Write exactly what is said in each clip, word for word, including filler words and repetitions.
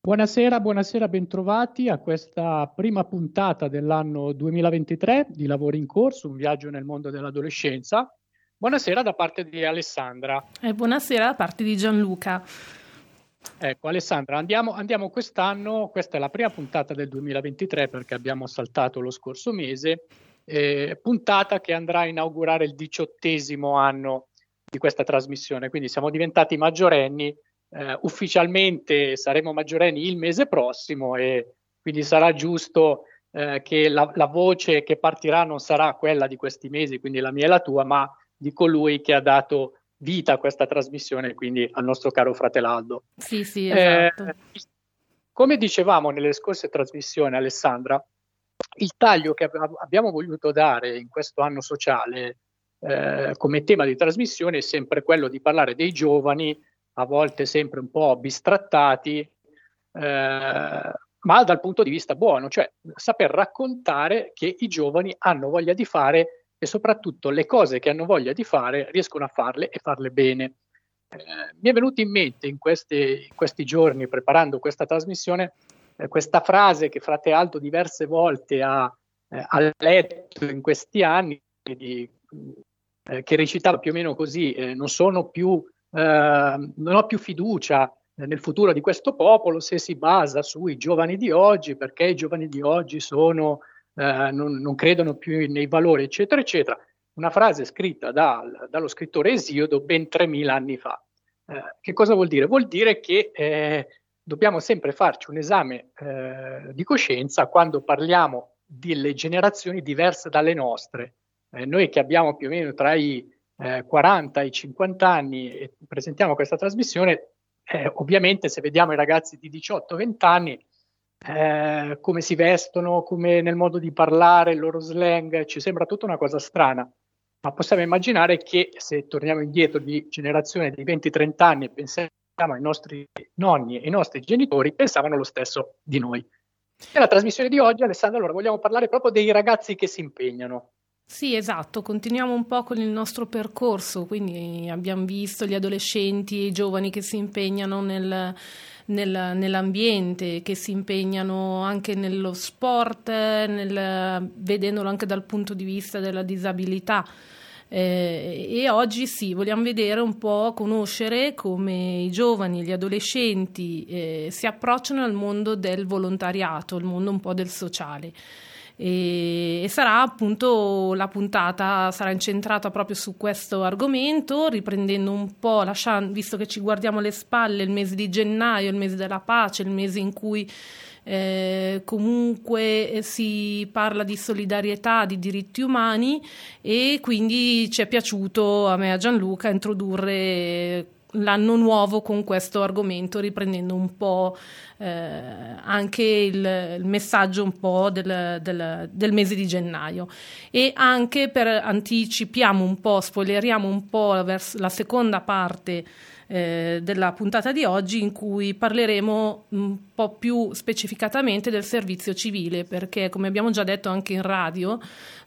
Buonasera, buonasera, bentrovati a questa prima puntata dell'anno duemilaventitré di Lavori in Corso, un viaggio nel mondo dell'adolescenza. Buonasera da parte di Alessandra. E buonasera da parte di Gianluca. Ecco Alessandra, andiamo, andiamo quest'anno, questa è la prima puntata del duemilaventitré perché abbiamo saltato lo scorso mese, eh, puntata che andrà a inaugurare il diciottesimo anno di questa trasmissione, quindi siamo diventati maggiorenni. Uh, ufficialmente saremo maggiorenni il mese prossimo e quindi sarà giusto uh, che la, la voce che partirà non sarà quella di questi mesi, quindi la mia e la tua, ma di colui che ha dato vita a questa trasmissione, quindi al nostro caro fratello Aldo. Sì, sì, esatto. Eh, come dicevamo nelle scorse trasmissioni, Alessandra, il taglio che ab- abbiamo voluto dare in questo anno sociale eh, come tema di trasmissione è sempre quello di parlare dei giovani, a volte sempre un po' bistrattati, eh, ma dal punto di vista buono, cioè saper raccontare che i giovani hanno voglia di fare e soprattutto le cose che hanno voglia di fare riescono a farle e farle bene. Eh, mi è venuto in mente in, queste, in questi giorni, preparando questa trasmissione, eh, questa frase che Frate Aldo diverse volte ha, eh, ha letto in questi anni, di, eh, che recitava più o meno così, eh, non sono più... Uh, non ho più fiducia nel futuro di questo popolo se si basa sui giovani di oggi, perché i giovani di oggi sono, uh, non, non credono più nei valori, eccetera, eccetera. Una frase scritta dal, dallo scrittore Esiodo ben tremila anni fa. Uh, che cosa vuol dire? Vuol dire che eh, dobbiamo sempre farci un esame eh, di coscienza quando parliamo delle generazioni diverse dalle nostre. Eh, noi che abbiamo più o meno tra i Eh, quaranta e cinquanta anni e presentiamo questa trasmissione, eh, ovviamente se vediamo i ragazzi di diciotto venti anni eh, come si vestono, come nel modo di parlare, il loro slang, ci sembra tutta una cosa strana, ma possiamo immaginare che se torniamo indietro di generazione di venti trenta anni e pensiamo ai nostri nonni e ai nostri genitori, pensavano lo stesso di noi. Nella trasmissione di oggi, Alessandro, allora vogliamo parlare proprio dei ragazzi che si impegnano. Sì, esatto, continuiamo un po' con il nostro percorso, quindi abbiamo visto gli adolescenti e i giovani che si impegnano nel, nel, nell'ambiente, che si impegnano anche nello sport, nel, vedendolo anche dal punto di vista della disabilità. Eh, e oggi sì, vogliamo vedere un po', conoscere come i giovani, gli adolescenti eh, si approcciano al mondo del volontariato, al mondo un po' del sociale. E sarà appunto la puntata sarà incentrata proprio su questo argomento, riprendendo un po', lasciando, visto che ci guardiamo alle spalle il mese di gennaio, il mese della pace, il mese in cui eh, comunque si parla di solidarietà, di diritti umani, e quindi ci è piaciuto a me e a Gianluca introdurre l'anno nuovo con questo argomento, riprendendo un po' eh, anche il, il messaggio un po' del, del, del mese di gennaio, e anche per anticipiamo un po', spoileriamo un po' verso la seconda parte eh, della puntata di oggi, in cui parleremo un po' più specificatamente del servizio civile, perché come abbiamo già detto anche in radio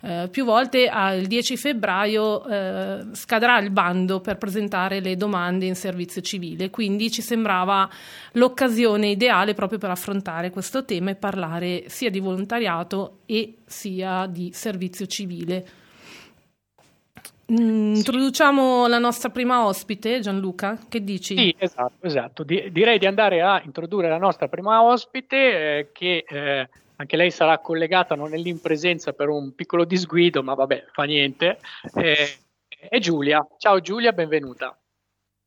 eh, più volte, al dieci febbraio eh, scadrà il bando per presentare le domande in servizio civile, quindi ci sembrava l'occasione ideale proprio per affrontare questo tema e parlare sia di volontariato e sia di servizio civile. Introduciamo la nostra prima ospite, Gianluca, che dici? Sì, esatto, esatto. Di- direi di andare a introdurre la nostra prima ospite, eh, che eh, anche lei sarà collegata non nell'impresenza per un piccolo disguido, ma vabbè, fa niente. Eh, è Giulia. Ciao Giulia, benvenuta.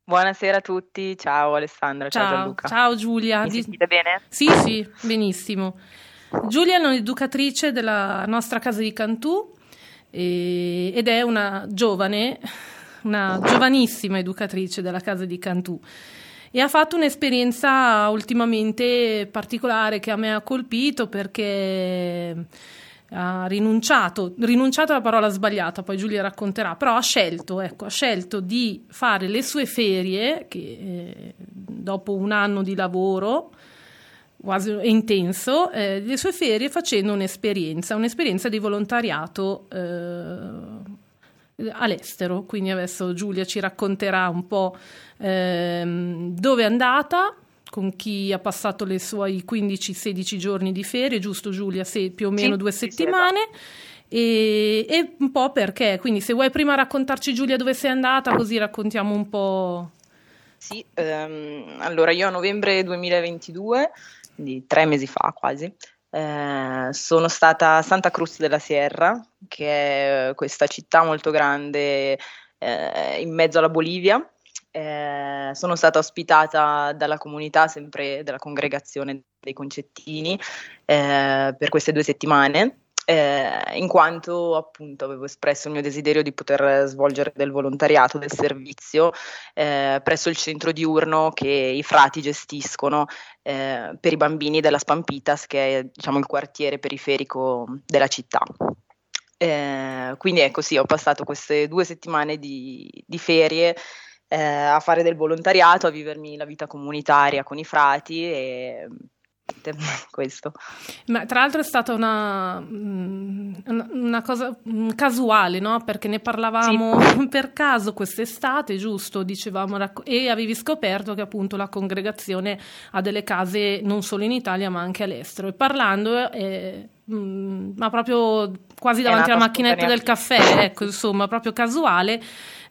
Buonasera a tutti, ciao Alessandra, ciao, ciao Gianluca. Ciao Giulia. Mi sentite bene? Sì, sì, benissimo. Giulia è un'educatrice della nostra casa di Cantù, ed è una giovane, una giovanissima educatrice della casa di Cantù, e ha fatto un'esperienza ultimamente particolare che a me ha colpito, perché ha rinunciato, rinunciato alla parola sbagliata, poi Giulia racconterà, però ha scelto, ecco, ha scelto di fare le sue ferie, che eh, dopo un anno di lavoro quasi intenso, eh, le sue ferie facendo un'esperienza, un'esperienza di volontariato eh, all'estero. Quindi adesso Giulia ci racconterà un po' eh, dove è andata, con chi ha passato le suoi quindici sedici giorni di ferie, giusto Giulia? Se più o meno sì, due settimane. Sì, E, e un po' perché, quindi se vuoi prima raccontarci Giulia dove sei andata, così raccontiamo un po'. Sì, ehm, allora io a novembre duemilaventidue, quindi tre mesi fa quasi, eh, sono stata a Santa Cruz de la Sierra, che è questa città molto grande eh, in mezzo alla Bolivia. Eh, sono stata ospitata dalla comunità, sempre della congregazione dei Concettini, eh, per queste due settimane. Eh, in quanto appunto avevo espresso il mio desiderio di poter svolgere del volontariato, del servizio eh, presso il centro diurno che i frati gestiscono eh, per i bambini della Spampitas, che è diciamo il quartiere periferico della città. Eh, quindi ecco sì, ho passato queste due settimane di, di ferie eh, a fare del volontariato, a vivermi la vita comunitaria con i frati e questo. Ma tra l'altro è stata una, una cosa casuale, no? Perché ne parlavamo sì. per caso quest'estate, giusto? Dicevamo, e avevi scoperto che appunto la congregazione ha delle case non solo in Italia ma anche all'estero, e parlando eh, mh, ma proprio quasi davanti alla macchinetta del caffè, ecco, insomma, proprio casuale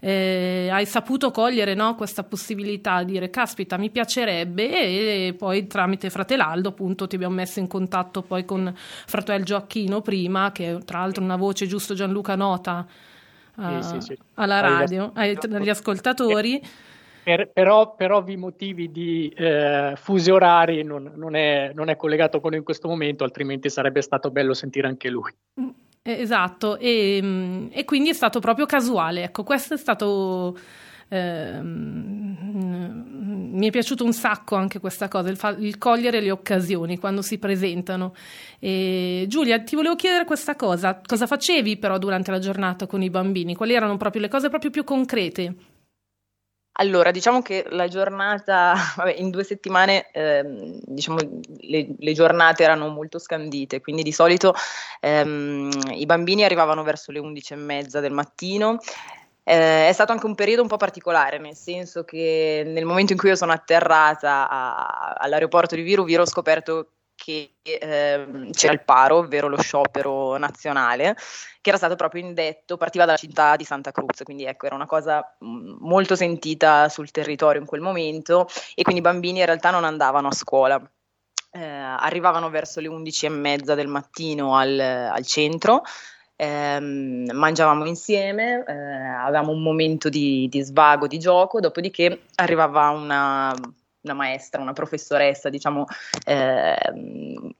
eh, hai saputo cogliere, no, questa possibilità di dire caspita mi piacerebbe, e, e poi tramite Fratel Aldo appunto ti abbiamo messo in contatto poi con Fratel Gioacchino prima, che tra l'altro una voce, giusto Gianluca, nota uh, sì, sì, sì. alla radio, agli ascoltatori, agli ascoltatori. Per, però per ovvi motivi di eh, fusi orari non, non, è, non è collegato con noi in questo momento, altrimenti sarebbe stato bello sentire anche lui. Esatto, e, e quindi è stato proprio casuale, ecco, questo è stato, eh, mi è piaciuto un sacco anche questa cosa, il, fa- il cogliere le occasioni quando si presentano. E, Giulia, ti volevo chiedere questa cosa, cosa facevi però durante la giornata con i bambini? Quali erano proprio le cose proprio più concrete? Allora, diciamo che la giornata, vabbè, in due settimane ehm, diciamo le, le giornate erano molto scandite, quindi di solito ehm, i bambini arrivavano verso le undici e mezza del mattino. Eh, è stato anche un periodo un po' particolare, nel senso che nel momento in cui io sono atterrata a, all'aeroporto di Viru Viru ho scoperto che eh, c'era il paro, ovvero lo sciopero nazionale, che era stato proprio indetto, partiva dalla città di Santa Cruz, quindi ecco era una cosa molto sentita sul territorio in quel momento, e quindi i bambini in realtà non andavano a scuola. Eh, arrivavano verso le undici e mezza del mattino al, al centro, ehm, mangiavamo insieme, eh, avevamo un momento di, di svago, di gioco, dopodiché arrivava una... una maestra, una professoressa, diciamo eh,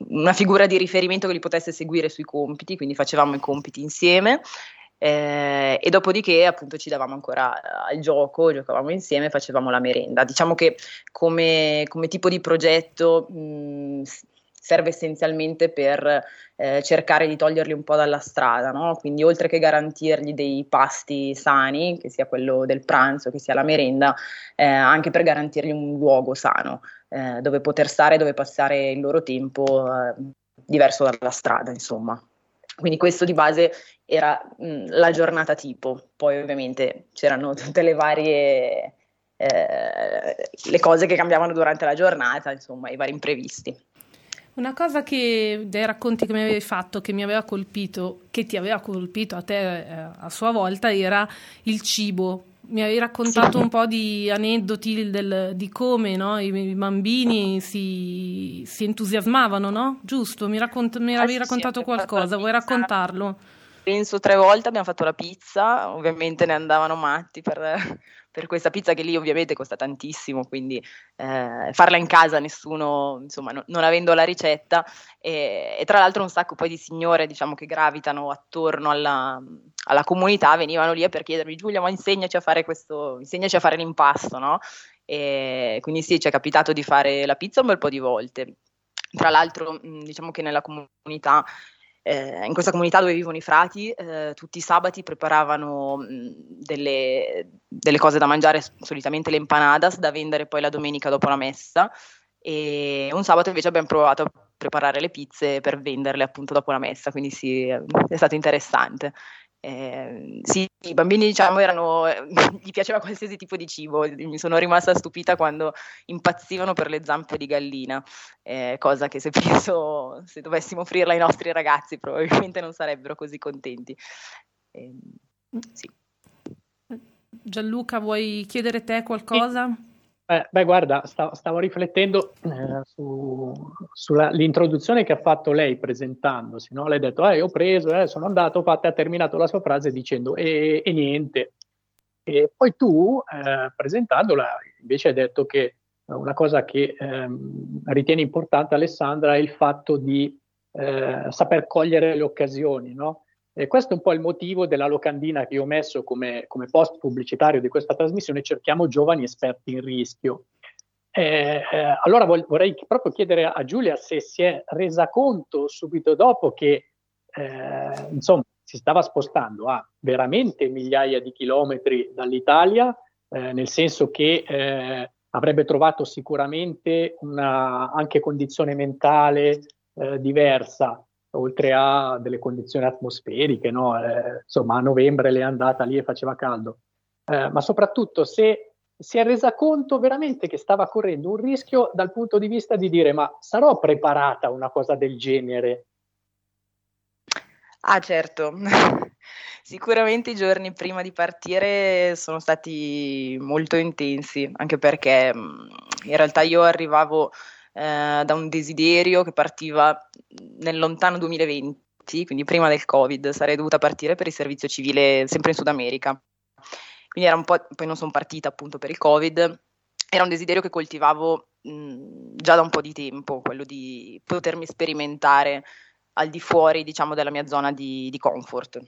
una figura di riferimento che li potesse seguire sui compiti, quindi facevamo i compiti insieme eh, e dopodiché appunto ci davamo ancora al gioco, giocavamo insieme, facevamo la merenda. Diciamo che come, come tipo di progetto mh, serve essenzialmente per eh, cercare di toglierli un po' dalla strada, no? Quindi oltre che garantirgli dei pasti sani, che sia quello del pranzo, che sia la merenda, eh, anche per garantirgli un luogo sano, eh, dove poter stare, dove passare il loro tempo eh, diverso dalla strada, insomma. Quindi questo di base era mh, la giornata tipo, poi ovviamente c'erano tutte le varie eh, le cose che cambiavano durante la giornata, insomma, i vari imprevisti. Una cosa che dai racconti che mi avevi fatto, che mi aveva colpito, che ti aveva colpito a te eh, a sua volta, era il cibo. Mi avevi raccontato sì. un po' di aneddoti del, di come, no, i, i bambini si, si entusiasmavano, no? Giusto? Mi, raccont- mi avevi raccontato qualcosa, vuoi raccontarlo? Penso tre volte abbiamo fatto la pizza, ovviamente ne andavano matti per... per questa pizza che lì ovviamente costa tantissimo, quindi eh, farla in casa nessuno, insomma, no, non avendo la ricetta, e, e tra l'altro un sacco poi di signore, diciamo, che gravitano attorno alla, alla comunità, venivano lì per chiedermi Giulia, ma insegnaci a fare questo, insegnaci a fare l'impasto, no? E quindi sì, ci è capitato di fare la pizza un bel po' di volte. Tra l'altro diciamo che nella comunità Eh, in questa comunità dove vivono i frati, eh, tutti i sabati preparavano mh, delle, delle cose da mangiare, solitamente le empanadas, da vendere poi la domenica dopo la messa, e un sabato invece abbiamo provato a preparare le pizze per venderle appunto dopo la messa, quindi sì, è stato interessante. Eh, sì, i bambini, diciamo, erano, gli piaceva qualsiasi tipo di cibo. Mi sono rimasta stupita quando impazzivano per le zampe di gallina, eh, cosa che se penso, se dovessimo offrirla ai nostri ragazzi, probabilmente non sarebbero così contenti. Eh, sì. Gianluca, vuoi chiedere te qualcosa? Sì. Beh, beh, guarda, stavo, stavo riflettendo eh, su, sull'introduzione che ha fatto lei presentandosi, no? Lei ha detto, eh, ho preso, eh, sono andato, fatta, ha terminato la sua frase dicendo, e, e niente. E poi tu, eh, presentandola, invece hai detto che una cosa che eh, ritiene importante, Alessandra, è il fatto di eh, saper cogliere le occasioni, no? E questo è un po' il motivo della locandina che io ho messo come, come post pubblicitario di questa trasmissione, cerchiamo giovani esperti in rischio. Eh, eh, allora vol- vorrei proprio chiedere a Giulia se si è resa conto subito dopo che eh, insomma, si stava spostando a veramente migliaia di chilometri dall'Italia, eh, nel senso che eh, avrebbe trovato sicuramente una anche condizione mentale eh, diversa, oltre a delle condizioni atmosferiche, no? Eh, insomma, a novembre le è andata lì e faceva caldo, eh, ma soprattutto se si è resa conto veramente che stava correndo un rischio dal punto di vista di dire, ma sarò preparata a una cosa del genere? Ah, certo. Sicuramente i giorni prima di partire sono stati molto intensi, anche perché in realtà io arrivavo da un desiderio che partiva nel lontano duemilaventi, quindi prima del Covid, sarei dovuta partire per il servizio civile sempre in Sud America, quindi era un po', poi non sono partita appunto per il Covid, era un desiderio che coltivavo mh, già da un po' di tempo, quello di potermi sperimentare al di fuori, diciamo, della mia zona di, di comfort.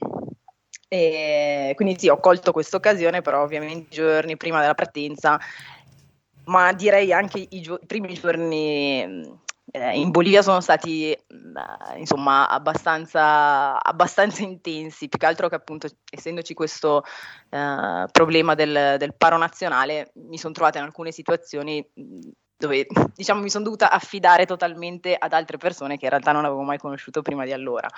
E quindi sì, ho colto questa occasione, però ovviamente i giorni prima della partenza, ma direi anche i, gio- i primi giorni eh, in Bolivia sono stati eh, insomma abbastanza, abbastanza intensi, più che altro che appunto essendoci questo eh, problema del, del paro nazionale, mi sono trovata in alcune situazioni dove, diciamo, mi sono dovuta affidare totalmente ad altre persone che in realtà non avevo mai conosciuto prima di allora.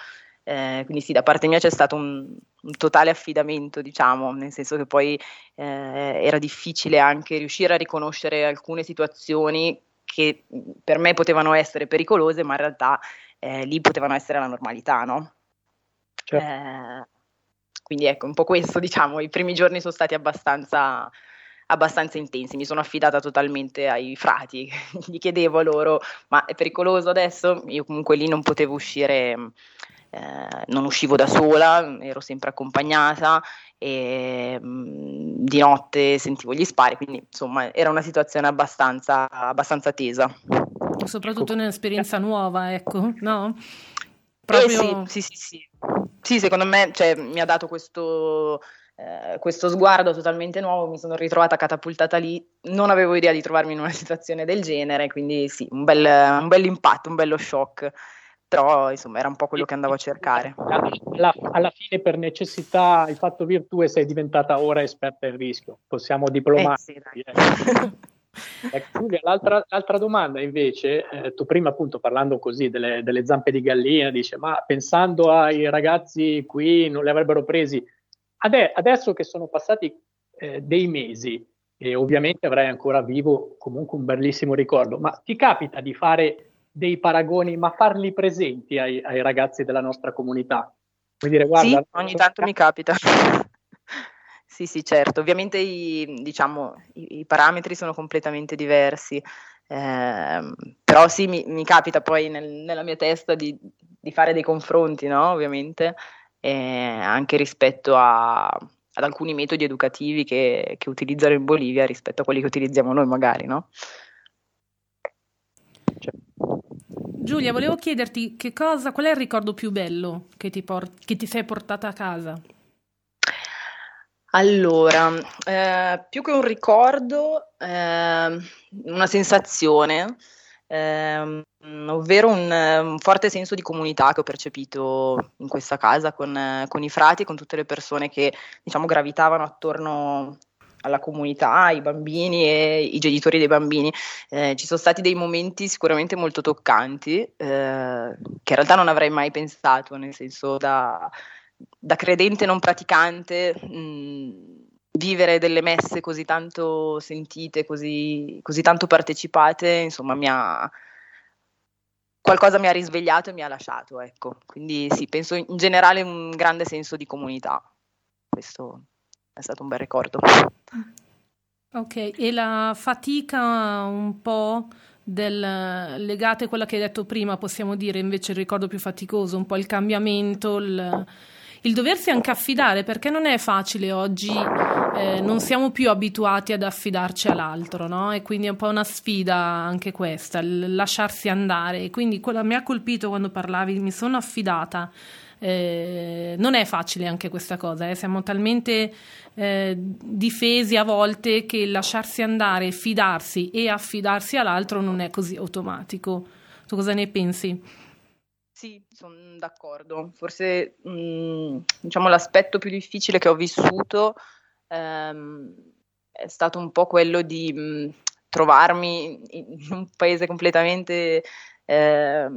Eh, quindi sì, da parte mia c'è stato un, un totale affidamento, diciamo, nel senso che poi eh, era difficile anche riuscire a riconoscere alcune situazioni che per me potevano essere pericolose, ma in realtà eh, lì potevano essere la normalità, no? Certo. Eh, quindi ecco, un po' questo, diciamo, i primi giorni sono stati abbastanza, abbastanza intensi, mi sono affidata totalmente ai frati, gli chiedevo a loro, ma è pericoloso adesso? Io comunque lì non potevo uscire... Eh, non uscivo da sola, ero sempre accompagnata e mh, di notte sentivo gli spari, quindi insomma era una situazione abbastanza, abbastanza tesa. Soprattutto ecco. Un'esperienza nuova, ecco, no? Proprio... Eh sì, sì, sì, sì. Sì, secondo me, cioè, mi ha dato questo, eh, questo sguardo totalmente nuovo, mi sono ritrovata catapultata lì, non avevo idea di trovarmi in una situazione del genere, quindi sì, un bel, un bel impatto, un bello shock. Però insomma era un po' quello che andavo a cercare. Alla, alla fine, per necessità, hai fatto virtù e sei diventata ora esperta in rischio, possiamo diplomarci. Eh sì, eh. Giulia, l'altra, l'altra domanda invece, eh, tu prima appunto parlando così delle, delle zampe di gallina, dice, ma pensando ai ragazzi qui non li avrebbero presi, Adè, adesso che sono passati eh, dei mesi e ovviamente avrai ancora vivo comunque un bellissimo ricordo, ma ti capita di fare dei paragoni, ma farli presenti ai, ai ragazzi della nostra comunità? Vuoi dire, guarda, sì, ogni tanto mi capita. Sì, sì, certo. Ovviamente i, diciamo, i, i parametri sono completamente diversi, eh, però sì, mi, mi capita poi nel, nella mia testa di, di fare dei confronti, no? Ovviamente, eh, anche rispetto a, ad alcuni metodi educativi che, che utilizzano in Bolivia rispetto a quelli che utilizziamo noi magari, no? Giulia, volevo chiederti che cosa, qual è il ricordo più bello che ti, port- che ti sei portata a casa? Allora, eh, più che un ricordo, eh, una sensazione, eh, ovvero un, un forte senso di comunità che ho percepito in questa casa con, con i frati, con tutte le persone che, diciamo, gravitavano attorno alla comunità, i bambini e i genitori dei bambini. Eh, ci sono stati dei momenti sicuramente molto toccanti, eh, che in realtà non avrei mai pensato, nel senso da, da credente non praticante, mh, vivere delle messe così tanto sentite, così, così tanto partecipate, insomma, mi ha, qualcosa mi ha risvegliato e mi ha lasciato, ecco. Quindi sì, penso in generale un grande senso di comunità. Questo è stato un bel ricordo. Ok, e la fatica un po' del legate a quella che hai detto prima, possiamo dire invece il ricordo più faticoso, un po' il cambiamento, il... il doversi anche affidare, perché non è facile oggi, eh, non siamo più abituati ad affidarci all'altro, no? E quindi è un po' una sfida anche questa, il lasciarsi andare. E quindi quello mi ha colpito quando parlavi, mi sono affidata. Eh, non è facile anche questa cosa, eh? Siamo talmente eh, difesi a volte che lasciarsi andare, fidarsi e affidarsi all'altro non è così automatico. Tu cosa ne pensi? Sì, sono d'accordo. Forse mh, diciamo l'aspetto più difficile che ho vissuto ehm, è stato un po' quello di mh, trovarmi in un paese completamente eh,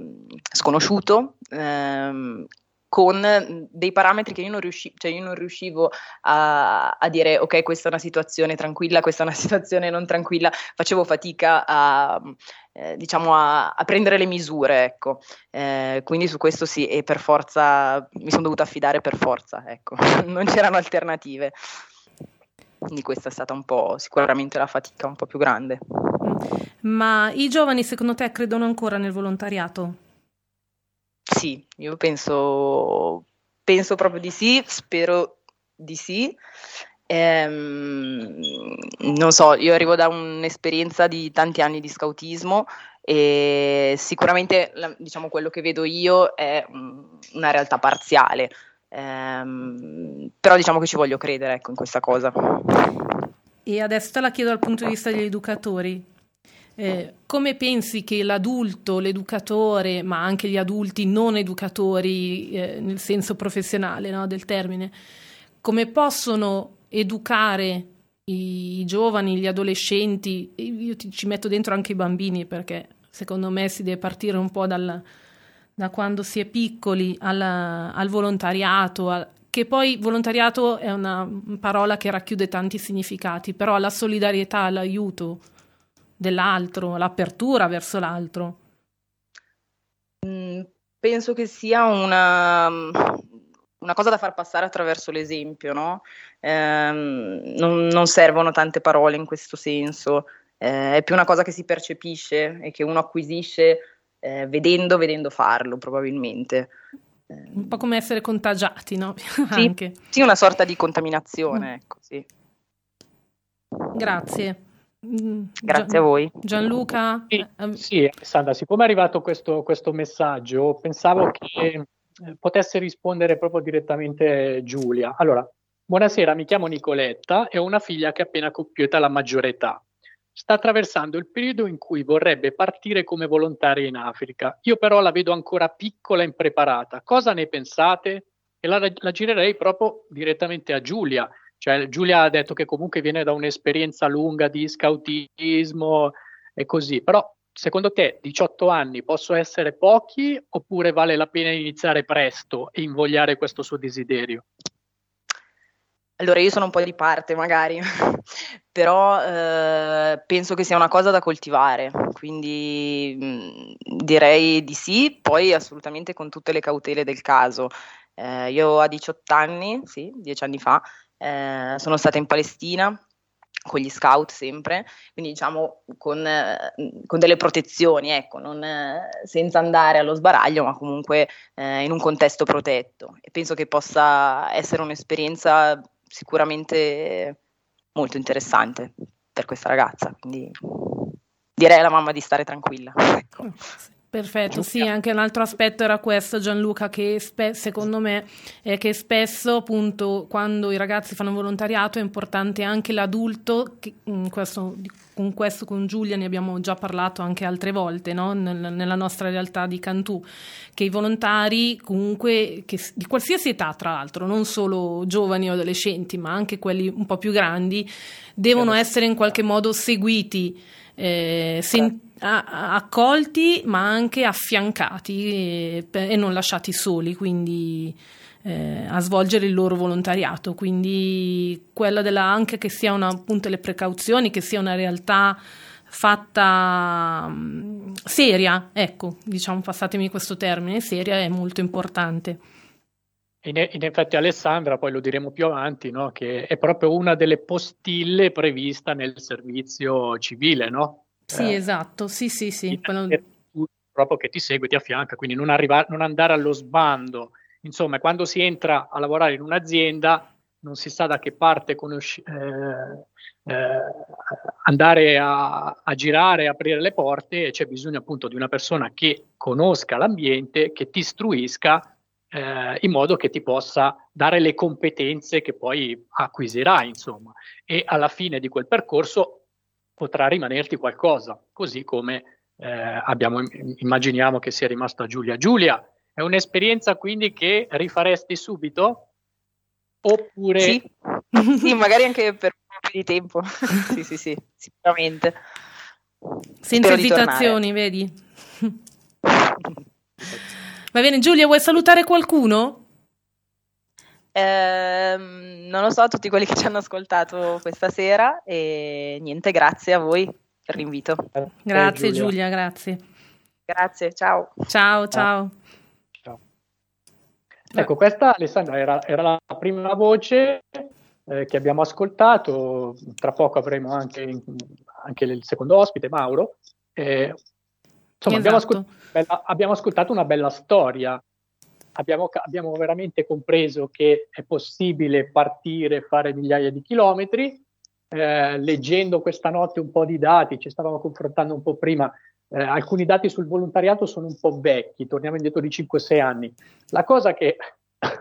sconosciuto, ehm, con dei parametri che io non riuscivo, cioè io non riuscivo a, a dire ok, questa è una situazione tranquilla, questa è una situazione non tranquilla, facevo fatica a, eh, diciamo a, a prendere le misure, ecco, eh, quindi su questo sì, e per forza mi sono dovuta affidare per forza, ecco, non c'erano alternative, quindi questa è stata un po' sicuramente la fatica un po' più grande. Ma i giovani secondo te credono ancora nel volontariato? Sì, io penso, penso proprio di sì, spero di sì. Ehm, non so, io arrivo da un'esperienza di tanti anni di scautismo e sicuramente la, diciamo quello che vedo io è una realtà parziale, ehm, però diciamo che ci voglio credere, ecco, in questa cosa. E adesso te la chiedo dal punto di vista degli educatori. Eh, come pensi che l'adulto, l'educatore, ma anche gli adulti non educatori, eh, nel senso professionale, no, del termine, come possono educare i, i giovani, gli adolescenti? Io ti, ci metto dentro anche i bambini, perché secondo me si deve partire un po' dal, da quando si è piccoli alla, al volontariato, a, che poi volontariato è una parola che racchiude tanti significati, però alla solidarietà, all'aiuto dell'altro, l'apertura verso l'altro. Mm, penso che sia una, una cosa da far passare attraverso l'esempio, no? Ehm, non, non servono tante parole in questo senso, eh, è più una cosa che si percepisce e che uno acquisisce eh, vedendo, vedendo farlo probabilmente. Un po' come essere contagiati, no? Sì, anche. Sì, una sorta di contaminazione, ecco, sì. Grazie. Grazie Gian- a voi. Gianluca? Sì, sì, Alessandra, siccome è arrivato questo, questo messaggio, pensavo che potesse rispondere proprio direttamente Giulia. Allora, buonasera, mi chiamo Nicoletta e ho una figlia che è appena compiuta la maggiore età. Sta attraversando il periodo in cui vorrebbe partire come volontaria in Africa. Io però la vedo ancora piccola e impreparata. Cosa ne pensate? E la, la girerei proprio direttamente a Giulia. Cioè, Giulia ha detto che comunque viene da un'esperienza lunga di scautismo e così, però secondo te diciotto anni possono essere pochi oppure vale la pena iniziare presto e invogliare questo suo desiderio? Allora, io sono un po' di parte magari, però eh, penso che sia una cosa da coltivare, quindi mh, direi di sì, poi assolutamente con tutte le cautele del caso. Eh, io a diciotto anni, sì, dieci anni fa, Eh, sono stata in Palestina con gli scout sempre, quindi diciamo con, eh, con delle protezioni, ecco, non, eh, senza andare allo sbaraglio, ma comunque eh, in un contesto protetto, e penso che possa essere un'esperienza sicuramente molto interessante per questa ragazza, quindi direi alla mamma di stare tranquilla, ecco. Perfetto, sì, anche un altro aspetto era questo, Gianluca, che spe- secondo me è che spesso appunto quando i ragazzi fanno volontariato è importante anche l'adulto, che, in questo, con questo con Giulia ne abbiamo già parlato anche altre volte, no? Nel, nella nostra realtà di Cantù, che i volontari comunque che, di qualsiasi età tra l'altro, non solo giovani o adolescenti ma anche quelli un po' più grandi, devono essere in qualche modo seguiti, eh, sentiti, accolti ma anche affiancati e, e non lasciati soli, quindi eh, a svolgere il loro volontariato. Quindi quella della, anche che sia una, appunto, le precauzioni, che sia una realtà fatta mh, seria, ecco, diciamo, passatemi questo termine, seria, è molto importante. In, e- in effetti Alessandra, poi lo diremo più avanti, no? Che è proprio una delle postille prevista nel servizio civile, no? Sì, eh, esatto, sì, sì, sì. Quello... proprio che ti segue, ti affianca, quindi non, arriva- non andare allo sbando. Insomma, quando si entra a lavorare in un'azienda non si sa da che parte conosci- eh, eh, andare a-, a girare, aprire le porte, c'è bisogno appunto di una persona che conosca l'ambiente, che ti istruisca, Eh, in modo che ti possa dare le competenze che poi acquisirai, insomma, e alla fine di quel percorso potrà rimanerti qualcosa, così come eh, abbiamo, immaginiamo che sia rimasta Giulia. Giulia, è un'esperienza quindi che rifaresti subito? Oppure... Sì, sì, magari anche per un po' più di tempo, sì, sì, sì, sicuramente. Senza esitazioni, vedi? Va bene, Giulia, vuoi salutare qualcuno? Eh, non lo so, tutti quelli che ci hanno ascoltato questa sera, e niente, grazie a voi per l'invito. Grazie eh, Giulia. Giulia, grazie. Grazie, ciao. Ciao, ciao. ciao. Ecco, questa Alessandra era, era la prima voce eh, che abbiamo ascoltato, tra poco avremo anche, anche il secondo ospite, Mauro. Eh, Insomma, esatto. abbiamo, ascolt- bella, abbiamo ascoltato una bella storia, abbiamo, abbiamo veramente compreso che è possibile partire, fare migliaia di chilometri. Eh, leggendo questa notte un po' di dati, ci stavamo confrontando un po' prima, eh, alcuni dati sul volontariato sono un po' vecchi, torniamo indietro di cinque sei anni. La cosa che,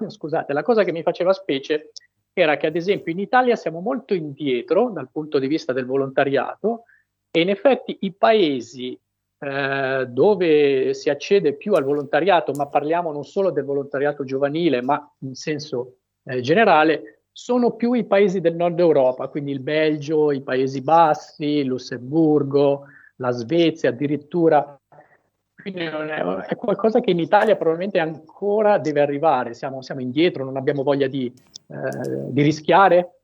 scusate, la cosa che mi faceva specie era che ad esempio in Italia siamo molto indietro dal punto di vista del volontariato, e in effetti i paesi Eh, dove si accede più al volontariato, ma parliamo non solo del volontariato giovanile, ma in senso eh, generale, sono più i paesi del nord Europa, quindi il Belgio, i Paesi Bassi, Lussemburgo, la Svezia addirittura. Quindi non è, è qualcosa che in Italia probabilmente ancora deve arrivare, siamo, siamo indietro, non abbiamo voglia di, eh, di rischiare,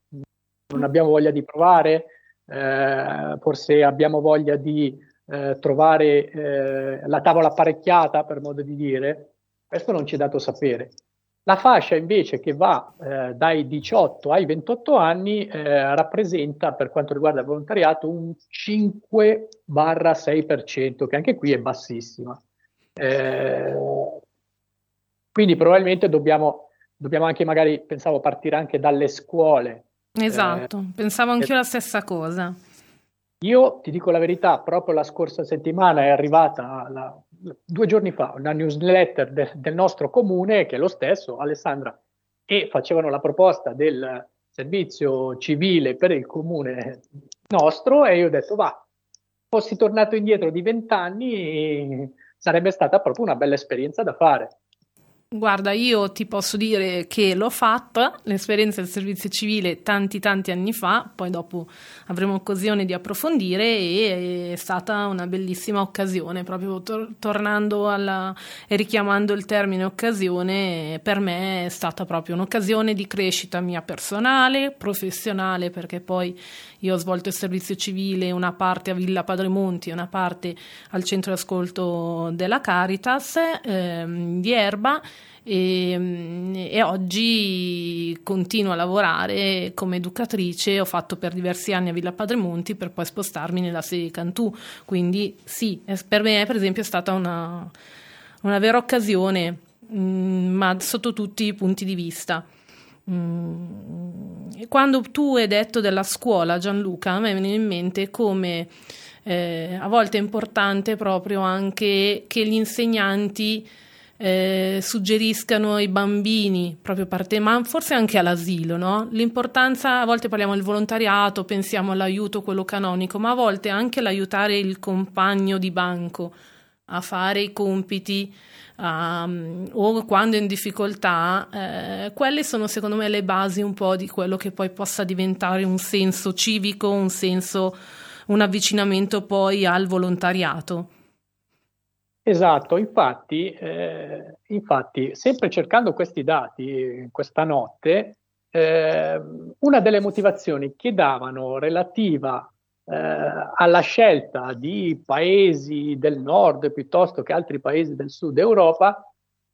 non abbiamo voglia di provare, eh, forse abbiamo voglia di Eh, trovare eh, la tavola apparecchiata, per modo di dire. Questo non ci è dato sapere. La fascia invece che va eh, dai diciotto ai ventotto anni eh, rappresenta, per quanto riguarda il volontariato, un cinque sei per cento, che anche qui è bassissima. Eh, quindi probabilmente dobbiamo, dobbiamo anche, magari pensavo, partire anche dalle scuole. Esatto, eh, pensavo anch'io eh, la stessa cosa. Io ti dico la verità, proprio la scorsa settimana è arrivata, la, due giorni fa, una newsletter de, del nostro comune, che è lo stesso, Alessandra, e facevano la proposta del servizio civile per il comune nostro, e io ho detto, va, fossi tornato indietro di vent'anni, sarebbe stata proprio una bella esperienza da fare. Guarda, io ti posso dire che l'ho fatta, l'esperienza del servizio civile tanti tanti anni fa, poi dopo avremo occasione di approfondire, e è stata una bellissima occasione, proprio tor- tornando alla, e richiamando il termine occasione, per me è stata proprio un'occasione di crescita mia personale, professionale, perché poi io ho svolto il servizio civile una parte a Villa Padremonti, una parte al centro ascolto della Caritas ehm, di Erba, E, e oggi continuo a lavorare come educatrice. Ho fatto per diversi anni a Villa Padremonti per poi spostarmi nella sede di Cantù, quindi sì, per me per esempio è stata una, una vera occasione, mh, ma sotto tutti i punti di vista. Mh, e quando tu hai detto della scuola, Gianluca, a me viene in mente come eh, a volte è importante proprio anche che gli insegnanti Eh, suggeriscano ai bambini, proprio parte, ma forse anche all'asilo, no? L'importanza, a volte parliamo del volontariato, pensiamo all'aiuto, quello canonico, ma a volte anche l'aiutare il compagno di banco a fare i compiti um, o quando è in difficoltà, eh, quelle sono secondo me le basi un po' di quello che poi possa diventare un senso civico, un senso, un avvicinamento poi al volontariato. Esatto, infatti, eh, infatti sempre cercando questi dati questa notte, eh, una delle motivazioni che davano relativa eh, alla scelta di paesi del nord piuttosto che altri paesi del sud Europa,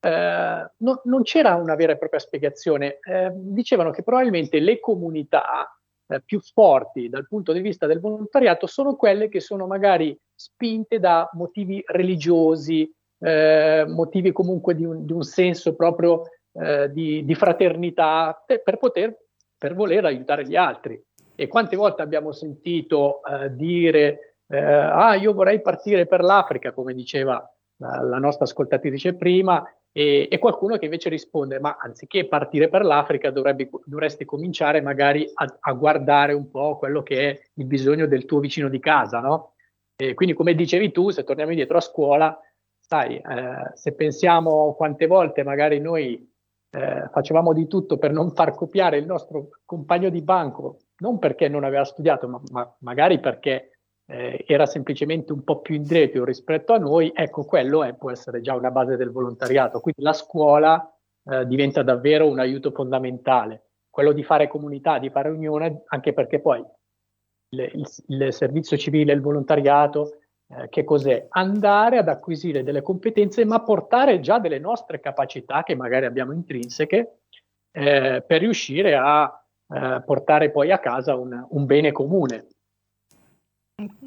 eh, no, non c'era una vera e propria spiegazione. Eh, dicevano che probabilmente le comunità eh, più forti dal punto di vista del volontariato sono quelle che sono magari spinte da motivi religiosi, eh, motivi comunque di un, di un senso proprio eh, di, di fraternità per, per poter, per voler aiutare gli altri. E quante volte abbiamo sentito eh, dire eh, ah io vorrei partire per l'Africa, come diceva la, la nostra ascoltatrice prima, e, e qualcuno che invece risponde ma anziché partire per l'Africa dovrebbe, dovresti cominciare magari a, a guardare un po' quello che è il bisogno del tuo vicino di casa, no? E quindi, come dicevi tu, se torniamo indietro a scuola, sai, eh, se pensiamo quante volte magari noi eh, facevamo di tutto per non far copiare il nostro compagno di banco, non perché non aveva studiato, ma, ma magari perché eh, era semplicemente un po' più indietro rispetto a noi, ecco, quello è, può essere già una base del volontariato. Quindi la scuola eh, diventa davvero un aiuto fondamentale, quello di fare comunità, di fare unione, anche perché poi Il, il servizio civile, il volontariato, eh, che cos'è? Andare ad acquisire delle competenze, ma portare già delle nostre capacità che magari abbiamo intrinseche eh, per riuscire a eh, portare poi a casa un, un bene comune.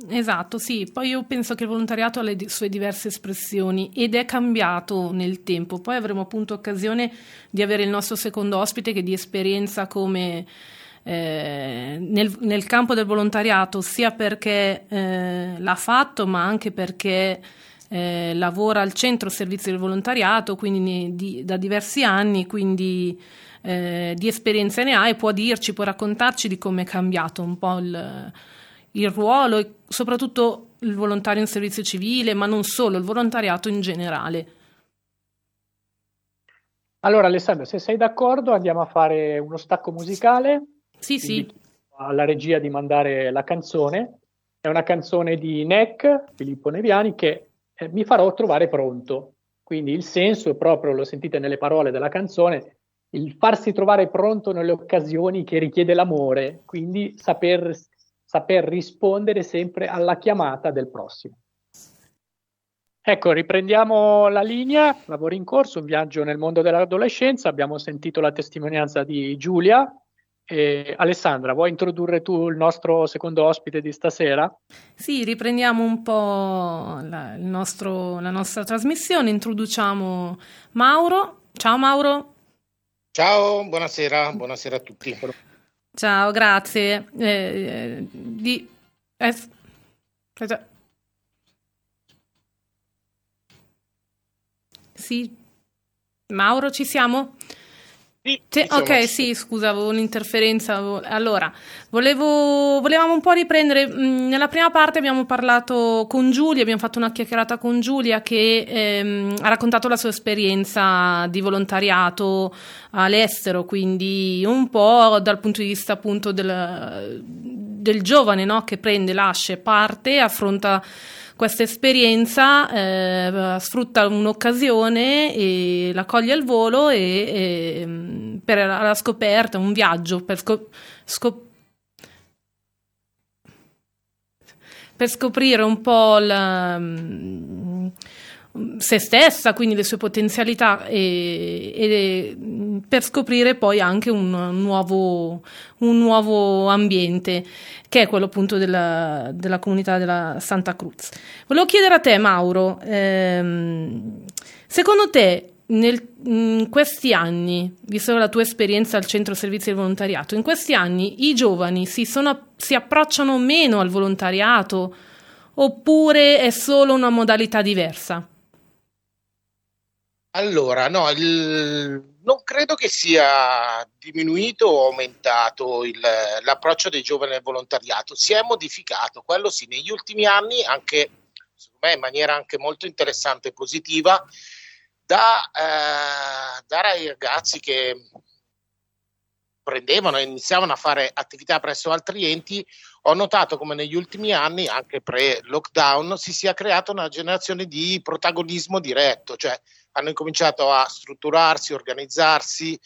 Esatto, sì. Poi io penso che il volontariato ha le sue diverse espressioni ed è cambiato nel tempo. Poi avremo appunto occasione di avere il nostro secondo ospite che di esperienza come... Eh, nel, nel campo del volontariato, sia perché eh, l'ha fatto, ma anche perché eh, lavora al Centro Servizi del Volontariato, quindi ne, di, da diversi anni, quindi eh, di esperienza ne ha e può dirci, può raccontarci di come è cambiato un po' il, il ruolo e soprattutto il volontario in servizio civile, ma non solo, il volontariato in generale. Allora Alessandro, se sei d'accordo andiamo a fare uno stacco musicale. Sì, sì. Alla regia di mandare la canzone. È una canzone di N E C, Filippo Neviani, che eh, mi farò trovare pronto. Quindi il senso è proprio, lo sentite nelle parole della canzone, il farsi trovare pronto nelle occasioni che richiede l'amore, quindi saper, saper rispondere sempre alla chiamata del prossimo. Ecco, riprendiamo la linea, Lavori in Corso, un viaggio nel mondo dell'adolescenza. Abbiamo sentito la testimonianza di Giulia. Eh, Alessandra, vuoi introdurre tu il nostro secondo ospite di stasera? Sì, riprendiamo un po' la, il nostro, la nostra trasmissione, introduciamo Mauro. Ciao Mauro. Ciao, buonasera, buonasera a tutti. Ciao, grazie. Eh, di... eh, sì, Mauro, ci siamo? Sì, ok, sì, scusa, avevo un'interferenza. Allora, volevo, volevamo un po' riprendere. Nella prima parte abbiamo parlato con Giulia, abbiamo fatto una chiacchierata con Giulia che ehm, ha raccontato la sua esperienza di volontariato all'estero, quindi un po' dal punto di vista appunto del, del giovane, no? Che prende, lascia e parte, affronta questa esperienza, eh, sfrutta un'occasione e la coglie al volo e, e per la scoperta, un viaggio per, scop- scop- per scoprire un po' la, se stessa, quindi le sue potenzialità e, e per scoprire poi anche un nuovo, un nuovo ambiente che è quello appunto della, della comunità della Santa Cruz. Volevo chiedere a te Mauro, ehm, secondo te nel, in questi anni, visto la tua esperienza al Centro Servizi del Volontariato, in questi anni i giovani si, sono, si approcciano meno al volontariato oppure è solo una modalità diversa? Allora, no, il, non credo che sia diminuito o aumentato il, l'approccio dei giovani al volontariato, si è modificato, quello sì, negli ultimi anni, anche secondo me in maniera anche molto interessante e positiva, da, eh, dai ragazzi che prendevano e iniziavano a fare attività presso altri enti, ho notato come negli ultimi anni, anche pre-lockdown, si sia creata una generazione di protagonismo diretto, cioè hanno incominciato a strutturarsi, organizzarsi,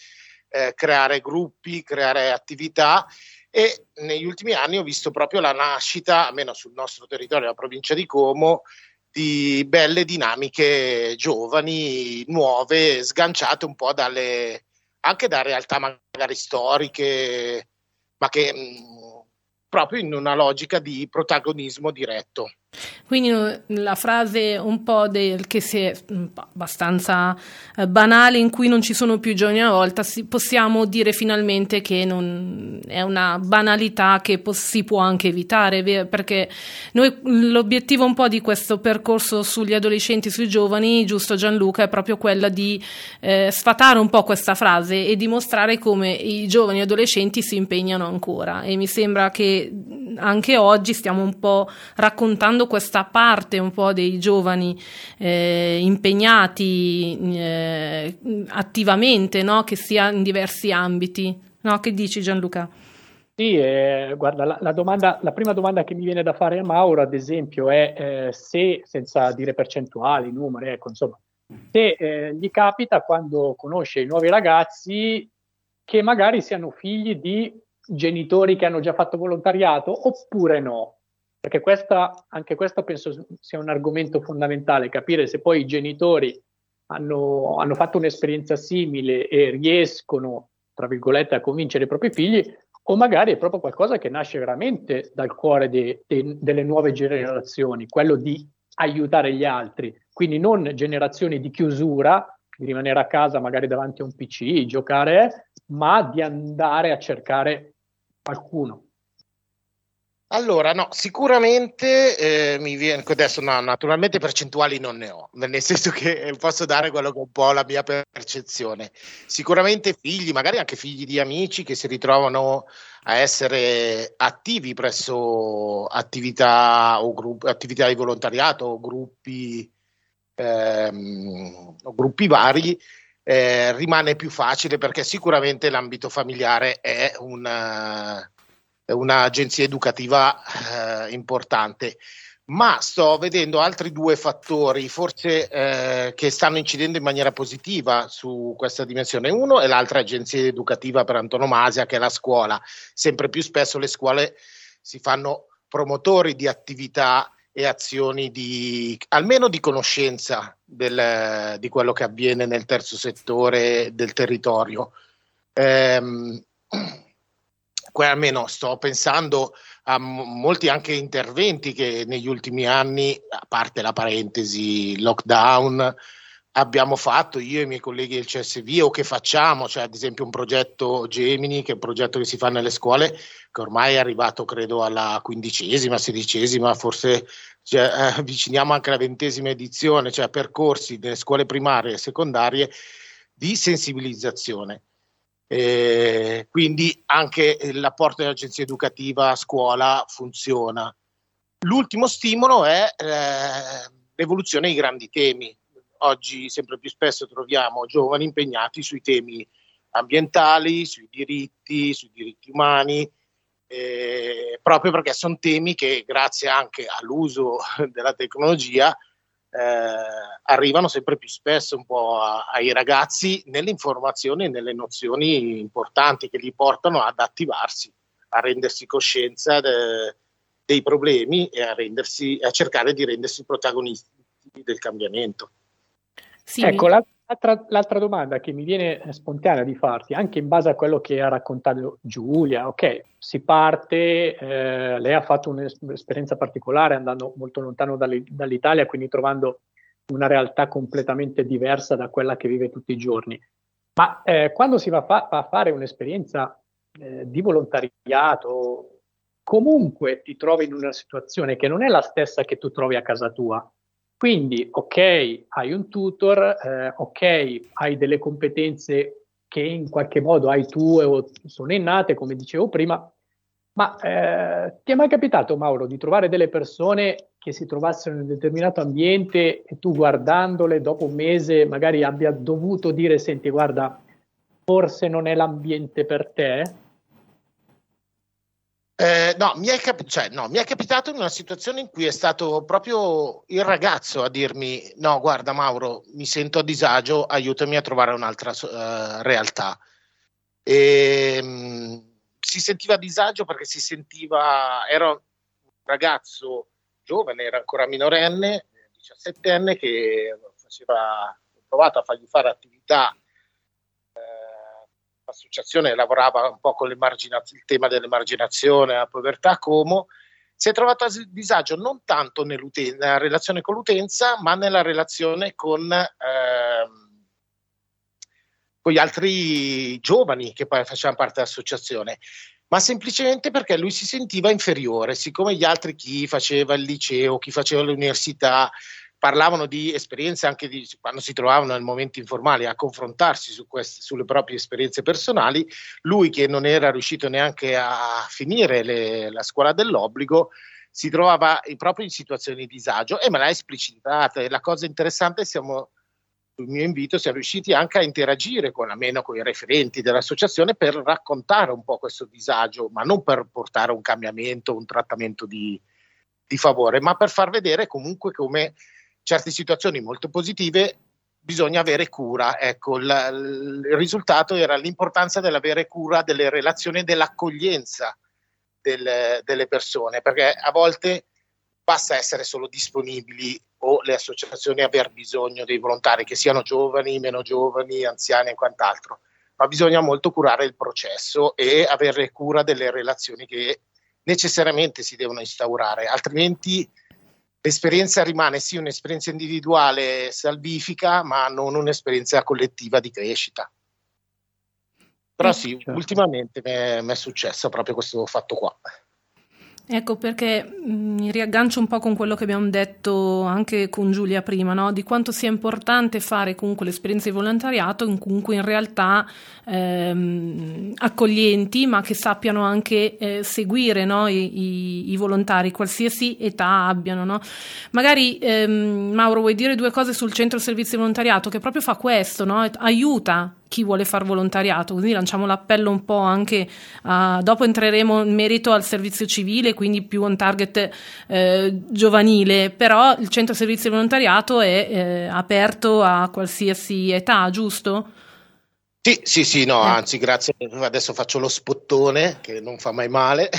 eh, creare gruppi, creare attività, e negli ultimi anni ho visto proprio la nascita, almeno sul nostro territorio, la provincia di Como, di belle dinamiche giovani, nuove, sganciate un po' dalle, anche da realtà magari storiche, ma che mh, proprio in una logica di protagonismo diretto. Quindi la frase un po' del, che si è abbastanza eh, banale, in cui non ci sono più giovani una volta, si, possiamo dire finalmente che non, è una banalità che po- si può anche evitare, perché noi, l'obiettivo un po' di questo percorso sugli adolescenti, sui giovani, giusto Gianluca, è proprio quella di eh, sfatare un po' questa frase e dimostrare come i giovani adolescenti si impegnano ancora, e mi sembra che anche oggi stiamo un po' raccontando questa parte un po' dei giovani eh, impegnati eh, attivamente, no? Che sia in diversi ambiti, no? Che dici Gianluca? Sì, eh, guarda, la, la domanda, la prima domanda che mi viene da fare a Mauro, ad esempio, è eh, se, senza dire percentuali, numeri, ecco, insomma, se eh, gli capita, quando conosce i nuovi ragazzi, che magari siano figli di genitori che hanno già fatto volontariato oppure no. Perché questa, anche questo penso sia un argomento fondamentale, capire se poi i genitori hanno, hanno fatto un'esperienza simile e riescono, tra virgolette, a convincere i propri figli, o magari è proprio qualcosa che nasce veramente dal cuore de, de, delle nuove generazioni, quello di aiutare gli altri, quindi non generazioni di chiusura, di rimanere a casa magari davanti a un pi ci, giocare, ma di andare a cercare qualcuno. Allora, no, sicuramente eh, mi viene adesso, no, naturalmente percentuali non ne ho, nel senso che posso dare quello che è un po' la mia percezione. Sicuramente figli, magari anche figli di amici che si ritrovano a essere attivi presso attività o gruppi, attività di volontariato o gruppi, ehm, o gruppi vari. Eh, rimane più facile, perché sicuramente l'ambito familiare è un un'agenzia educativa eh, importante, ma sto vedendo altri due fattori forse eh, che stanno incidendo in maniera positiva su questa dimensione. Uno è l'altra agenzia educativa per antonomasia, che è la scuola. Sempre più spesso le scuole si fanno promotori di attività e azioni di, almeno di conoscenza del, di quello che avviene nel terzo settore del territorio. Ehm, almeno sto pensando a molti anche interventi che negli ultimi anni, a parte la parentesi lockdown, abbiamo fatto io e i miei colleghi del C S V, o che facciamo, cioè ad esempio un progetto Gemini, che è un progetto che si fa nelle scuole, che ormai è arrivato credo alla quindicesima, sedicesima, forse cioè, eh, avviciniamo anche alla ventesima edizione, cioè percorsi delle scuole primarie e secondarie di sensibilizzazione. Eh, quindi anche l'apporto dell'agenzia educativa a scuola funziona. L'ultimo stimolo è eh, l'evoluzione dei grandi temi. Oggi sempre più spesso troviamo giovani impegnati sui temi ambientali, sui diritti, sui diritti umani, eh, proprio perché sono temi che, grazie anche all'uso della tecnologia, Eh, arrivano sempre più spesso un po' a, ai ragazzi, nelle informazioni e nelle nozioni importanti che li portano ad attivarsi, a rendersi coscienza de, dei problemi e a, rendersi, a cercare di rendersi protagonisti del cambiamento. Sì. Ecco, l'altra, l'altra domanda che mi viene spontanea di farti, anche in base a quello che ha raccontato Giulia, ok, si parte, eh, lei ha fatto un'esperienza particolare andando molto lontano dalle, dall'Italia, quindi trovando una realtà completamente diversa da quella che vive tutti i giorni, ma eh, quando si va, fa- va a fare un'esperienza eh, di volontariato, comunque ti trovi in una situazione che non è la stessa che tu trovi a casa tua, quindi ok, hai un tutor, eh, ok, hai delle competenze che in qualche modo hai tue o sono innate, come dicevo prima, ma eh, ti è mai capitato, Mauro, di trovare delle persone che si trovassero in un determinato ambiente e tu, guardandole dopo un mese, magari abbia dovuto dire: senti, guarda, forse non è l'ambiente per te? Eh, no, mi è cap- cioè, no, mi è capitato in una situazione in cui è stato proprio il ragazzo a dirmi: no, guarda Mauro, mi sento a disagio, aiutami a trovare un'altra uh, realtà. E, mh, si sentiva a disagio perché si sentiva, era un ragazzo giovane, era ancora minorenne, diciassettenne, che faceva, provato a fargli fare attività. L'associazione lavorava un po' con il tema dell'emarginazione, la povertà a Como. Si è trovato a disagio non tanto nella relazione con l'utenza, ma nella relazione con, eh, con gli altri giovani che poi facevano parte dell'associazione, ma semplicemente perché lui si sentiva inferiore, siccome gli altri, chi faceva il liceo, chi faceva l'università, parlavano di esperienze anche di quando si trovavano nel momento informale a confrontarsi su queste, sulle proprie esperienze personali. Lui, che non era riuscito neanche a finire le, la scuola dell'obbligo, si trovava proprio in situazioni di disagio e me l'ha esplicitata. E la cosa interessante, siamo, sul mio invito, siamo riusciti anche a interagire con almeno con i referenti dell'associazione per raccontare un po' questo disagio, ma non per portare un cambiamento, un trattamento di, di favore, ma per far vedere comunque come certe situazioni molto positive bisogna avere cura. Ecco, la, il risultato era l'importanza dell'avere cura delle relazioni e dell'accoglienza del, delle persone, perché a volte basta essere solo disponibili o le associazioni aver bisogno dei volontari, che siano giovani, meno giovani, anziani e quant'altro, ma bisogna molto curare il processo e avere cura delle relazioni che necessariamente si devono instaurare, altrimenti l'esperienza rimane sì un'esperienza individuale salvifica, ma non un'esperienza collettiva di crescita. Però sì, certo. Ultimamente mi è, mi è successo proprio questo fatto qua. Ecco, perché mi riaggancio un po' con quello che abbiamo detto anche con Giulia prima, no? Di quanto sia importante fare comunque l'esperienza di volontariato in comunque in realtà ehm, accoglienti, ma che sappiano anche eh, seguire, no? I, i, i volontari, qualsiasi età abbiano, no? Magari ehm, Mauro, vuoi dire due cose sul Centro Servizi Volontariato, che proprio fa questo, no? Aiuta chi vuole far volontariato, quindi lanciamo l'appello un po' anche a, dopo entreremo in merito al servizio civile, quindi più un target eh, giovanile, però il Centro Servizi Volontariato è eh, aperto a qualsiasi età, giusto? Sì, sì, sì, no, eh. anzi grazie, adesso faccio lo spottone che non fa mai male.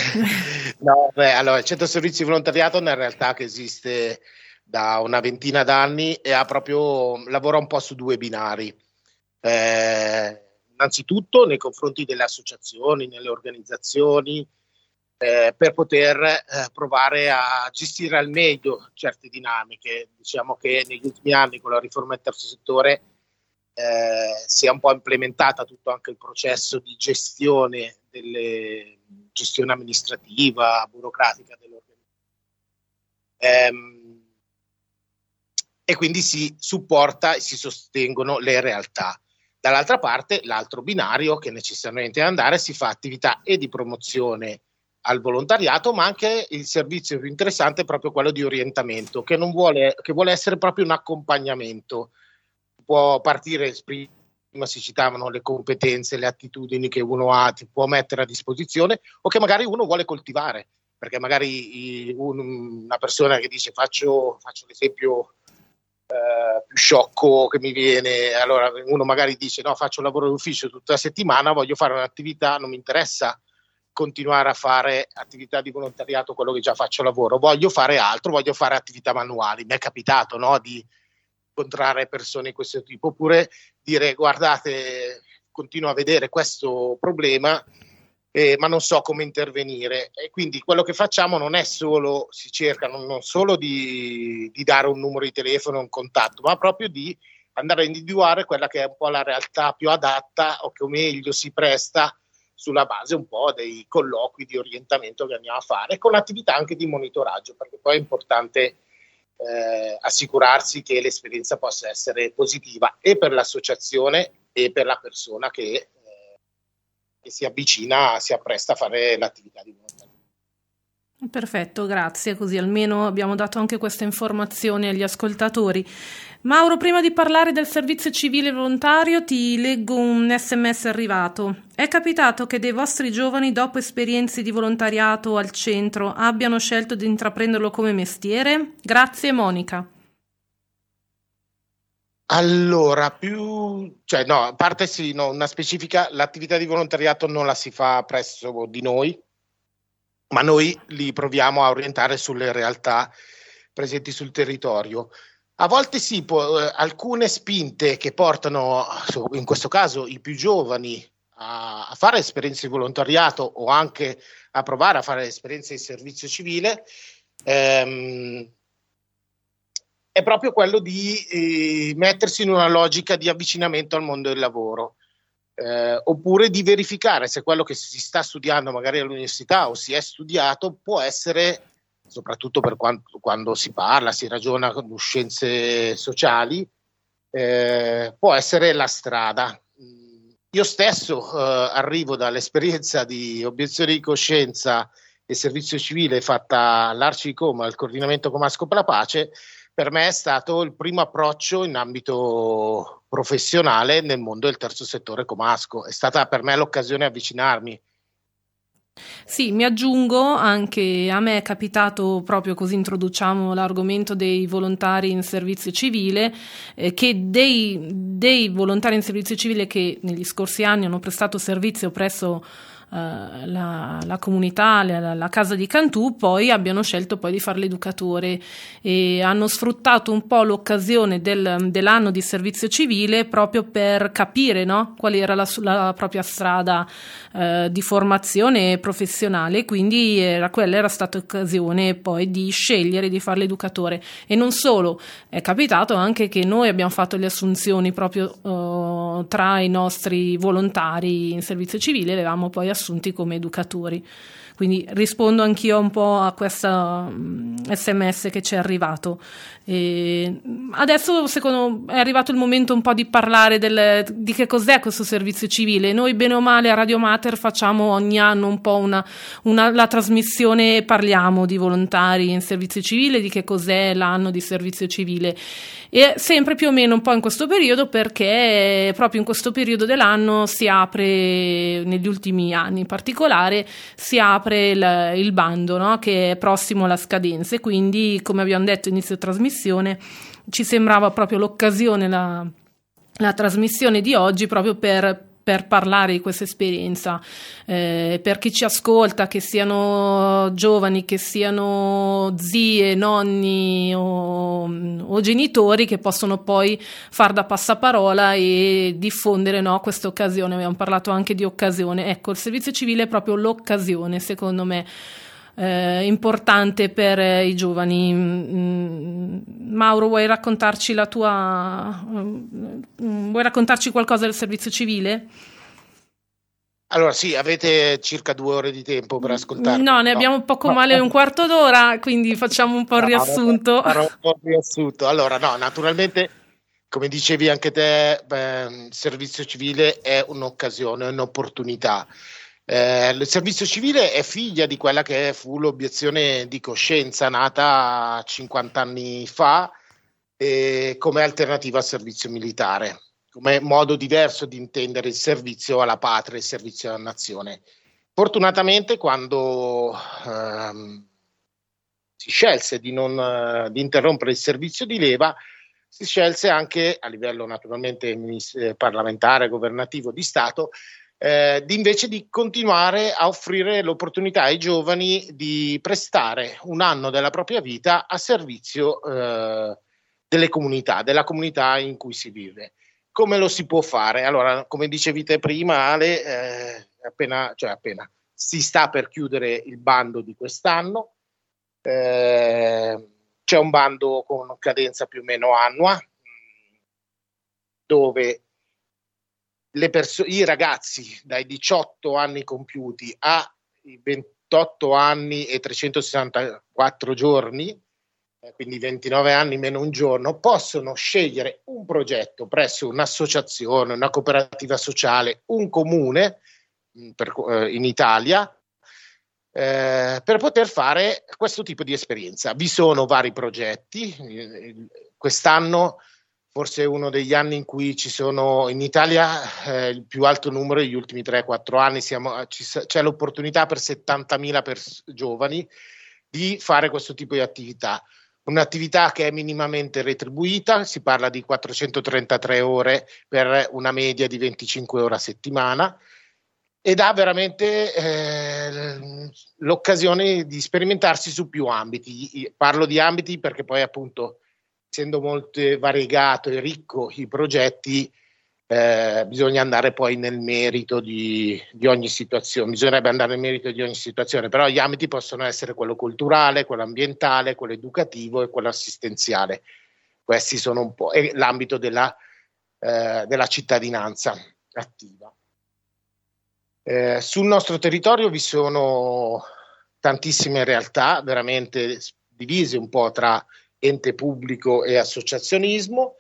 No, beh, allora il Centro Servizi Volontariato è una realtà che esiste da una ventina d'anni e ha proprio, lavora un po' su due binari. Eh, innanzitutto nei confronti delle associazioni, nelle organizzazioni, eh, per poter eh, provare a gestire al meglio certe dinamiche. Diciamo che negli ultimi anni, con la riforma del terzo settore, eh, si è un po' implementata tutto anche il processo di gestione delle, gestione amministrativa, burocratica dell'organizzazione. Eh, e quindi si supporta e si sostengono le realtà. Dall'altra parte, l'altro binario che necessariamente andare, si fa attività e di promozione al volontariato, ma anche il servizio più interessante è proprio quello di orientamento, che non vuole, che vuole essere proprio un accompagnamento. Può partire, prima si citavano le competenze, le attitudini che uno ha, ti può mettere a disposizione, o che magari uno vuole coltivare, perché magari una persona che dice faccio, faccio l'esempio Uh, più sciocco che mi viene, allora uno magari dice no, faccio lavoro d'ufficio tutta la settimana, voglio fare un'attività, non mi interessa continuare a fare attività di volontariato, quello che già faccio lavoro, voglio fare altro, voglio fare attività manuali. Mi è capitato, no, di incontrare persone di questo tipo, oppure dire guardate, continuo a vedere questo problema Eh, ma non so come intervenire. E quindi quello che facciamo non è solo, si cerca non, non solo di, di dare un numero di telefono, un contatto, ma proprio di andare a individuare quella che è un po' la realtà più adatta o che meglio si presta, sulla base un po' dei colloqui di orientamento che andiamo a fare, con attività anche di monitoraggio, perché poi è importante eh, assicurarsi che l'esperienza possa essere positiva e per l'associazione e per la persona che che si avvicina, si appresta a fare l'attività di volontariato. Perfetto, grazie, così almeno abbiamo dato anche queste informazioni agli ascoltatori. Mauro, prima di parlare del servizio civile volontario ti leggo un sms arrivato. È capitato che dei vostri giovani, dopo esperienze di volontariato al centro, abbiano scelto di intraprenderlo come mestiere? Grazie, Monica. Allora, più, cioè no, a parte sì, no, una specifica, l'attività di volontariato non la si fa presso di noi, ma noi li proviamo a orientare sulle realtà presenti sul territorio. A volte sì, può, alcune spinte che portano, in questo caso, i più giovani a, a fare esperienze di volontariato o anche a provare a fare esperienze di servizio civile, ehm, è proprio quello di eh, mettersi in una logica di avvicinamento al mondo del lavoro. Eh, oppure di verificare se quello che si sta studiando magari all'università o si è studiato può essere, soprattutto per quando, quando si parla, si ragiona con scienze sociali, eh, può essere la strada. Io stesso eh, arrivo dall'esperienza di obiezione di coscienza e servizio civile fatta all'Arci di Como, al Coordinamento Comasco per la Pace. Per me è stato il primo approccio in ambito professionale nel mondo del terzo settore comasco. È stata per me l'occasione di avvicinarmi. Sì, mi aggiungo, anche a me è capitato, proprio così introduciamo l'argomento dei volontari in servizio civile, eh, che dei, dei volontari in servizio civile che negli scorsi anni hanno prestato servizio presso Uh, la, la comunità, la, la casa di Cantù, poi abbiano scelto poi di fare l'educatore e hanno sfruttato un po' l'occasione del, dell'anno di servizio civile proprio per capire, no? Qual era la, la propria strada uh, di formazione professionale, quindi era, quella era stata occasione poi di scegliere di fare l'educatore. E non solo, è capitato anche che noi abbiamo fatto le assunzioni proprio uh, tra i nostri volontari in servizio civile, avevamo poi assunti come educatori. Quindi rispondo anch'io un po' a questa sms che ci è arrivato. E adesso secondo, è arrivato il momento un po' di parlare del, di che cos'è questo servizio civile. Noi bene o male a Radio Mater facciamo ogni anno un po' una, una la trasmissione, parliamo di volontari in servizio civile, di che cos'è l'anno di servizio civile, e sempre più o meno un po' in questo periodo, perché proprio in questo periodo dell'anno si apre, negli ultimi anni in particolare, si apre Il, il bando, no? Che è prossimo alla scadenza, e quindi, come abbiamo detto inizio trasmissione, ci sembrava proprio l'occasione la, la trasmissione di oggi proprio per per parlare di questa esperienza, eh, per chi ci ascolta, che siano giovani, che siano zie, nonni o, o genitori, che possono poi far da passaparola e diffondere, no, questa occasione. Abbiamo parlato anche di occasione, ecco, il servizio civile è proprio l'occasione, secondo me, eh, importante per eh, i giovani. Mm, Mauro, vuoi raccontarci la tua mm, vuoi raccontarci qualcosa del servizio civile? Allora sì, avete circa due ore di tempo per ascoltarmi. No, ne no? abbiamo poco no. male un quarto d'ora, quindi facciamo un po' il no, riassunto. No, un po' riassunto. Allora no, naturalmente, come dicevi anche te, beh, il servizio civile è un'occasione, è un'opportunità. Eh, il servizio civile è figlia di quella che fu l'obiezione di coscienza, nata cinquanta anni fa eh, come alternativa al servizio militare, come modo diverso di intendere il servizio alla patria, il servizio alla nazione. Fortunatamente, quando ehm, si scelse di, non, eh, di interrompere il servizio di leva, si scelse anche a livello naturalmente eh, parlamentare, governativo, di Stato, Eh, invece di continuare a offrire l'opportunità ai giovani di prestare un anno della propria vita a servizio eh, delle comunità, della comunità in cui si vive. Come lo si può fare? Allora, come dicevi te prima, Ale, eh, appena, cioè appena si sta per chiudere il bando di quest'anno, eh, c'è un bando con cadenza più o meno annua, dove Le perso- i ragazzi dai diciotto anni compiuti ai ventotto anni e trecentosessantaquattro giorni, eh, quindi ventinove anni meno un giorno, possono scegliere un progetto presso un'associazione, una cooperativa sociale, un comune mh, per, eh, in Italia, eh, per poter fare questo tipo di esperienza. Vi sono vari progetti, quest'anno forse è uno degli anni in cui ci sono in Italia eh, il più alto numero degli ultimi tre quattro anni, siamo, ci, c'è l'opportunità per settantamila pers- giovani di fare questo tipo di attività. Un'attività che è minimamente retribuita, si parla di quattrocentotrentatré ore per una media di venticinque ore a settimana, e dà veramente eh, l'occasione di sperimentarsi su più ambiti. Io parlo di ambiti perché poi appunto, essendo molto variegato e ricco i progetti, eh, bisogna andare poi nel merito di, di ogni situazione, bisognerebbe andare nel merito di ogni situazione, però gli ambiti possono essere quello culturale, quello ambientale, quello educativo e quello assistenziale. Questi sono un po' e l'ambito della, eh, della cittadinanza attiva. Eh, sul nostro territorio vi sono tantissime realtà, veramente divise un po' tra ente pubblico e associazionismo.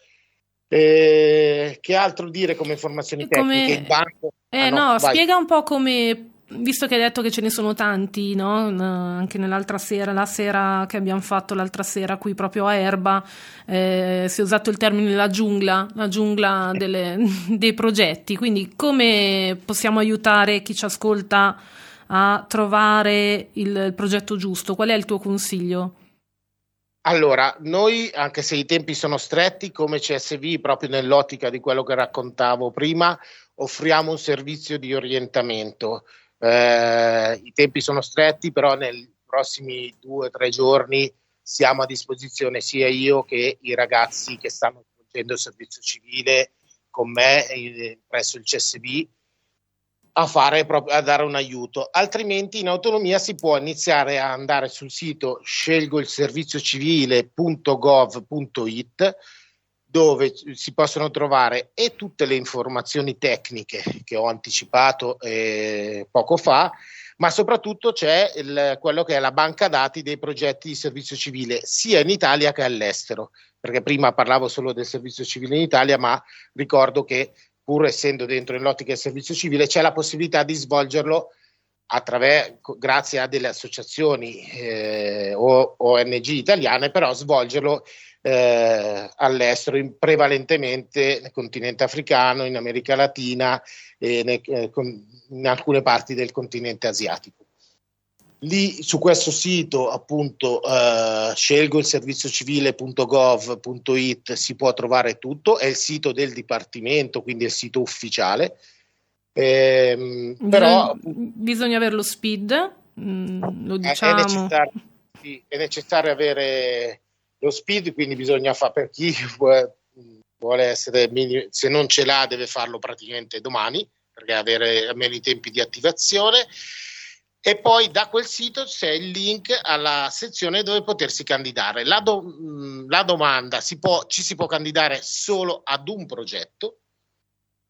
Eh, che altro dire come informazioni come... tecniche? Banco... Eh, ah, no, no spiega un po' come, visto che hai detto che ce ne sono tanti, no? Anche nell'altra sera, la sera che abbiamo fatto l'altra sera qui proprio a Erba, eh, si è usato il termine la giungla, la giungla delle, dei progetti, quindi come possiamo aiutare chi ci ascolta a trovare il, il progetto giusto? Qual è il tuo consiglio? Allora, noi, anche se i tempi sono stretti, come C S V, proprio nell'ottica di quello che raccontavo prima, offriamo un servizio di orientamento. Eh, i tempi sono stretti, però nei prossimi due o tre giorni siamo a disposizione sia io che i ragazzi che stanno svolgendo il servizio civile con me eh, presso il C S V a fare proprio a dare un aiuto. Altrimenti in autonomia si può iniziare a andare sul sito scelgo il servizio civile punto gov punto it, dove si possono trovare e tutte le informazioni tecniche che ho anticipato eh, poco fa, ma soprattutto c'è il, quello che è la banca dati dei progetti di servizio civile sia in Italia che all'estero, perché prima parlavo solo del servizio civile in Italia, ma ricordo che pur essendo dentro l'ottica del servizio civile, c'è la possibilità di svolgerlo attraverso, grazie a delle associazioni eh, o O N G italiane, però svolgerlo eh, all'estero, in, prevalentemente nel continente africano, in America Latina e ne, eh, con, in alcune parti del continente asiatico. Lì su questo sito appunto eh, scelgo il servizio civile punto gov punto it si può trovare tutto, è il sito del dipartimento, quindi è il sito ufficiale. Ehm, bisogna, però bisogna avere lo S P I D, mh, lo diciamo. È necessario, sì, è necessario avere lo S P I D, quindi bisogna fare per chi vuole essere, se non ce l'ha deve farlo praticamente domani, perché avere almeno i tempi di attivazione. E poi da quel sito c'è il link alla sezione dove potersi candidare. La, do, la domanda, si può, ci si può candidare solo ad un progetto,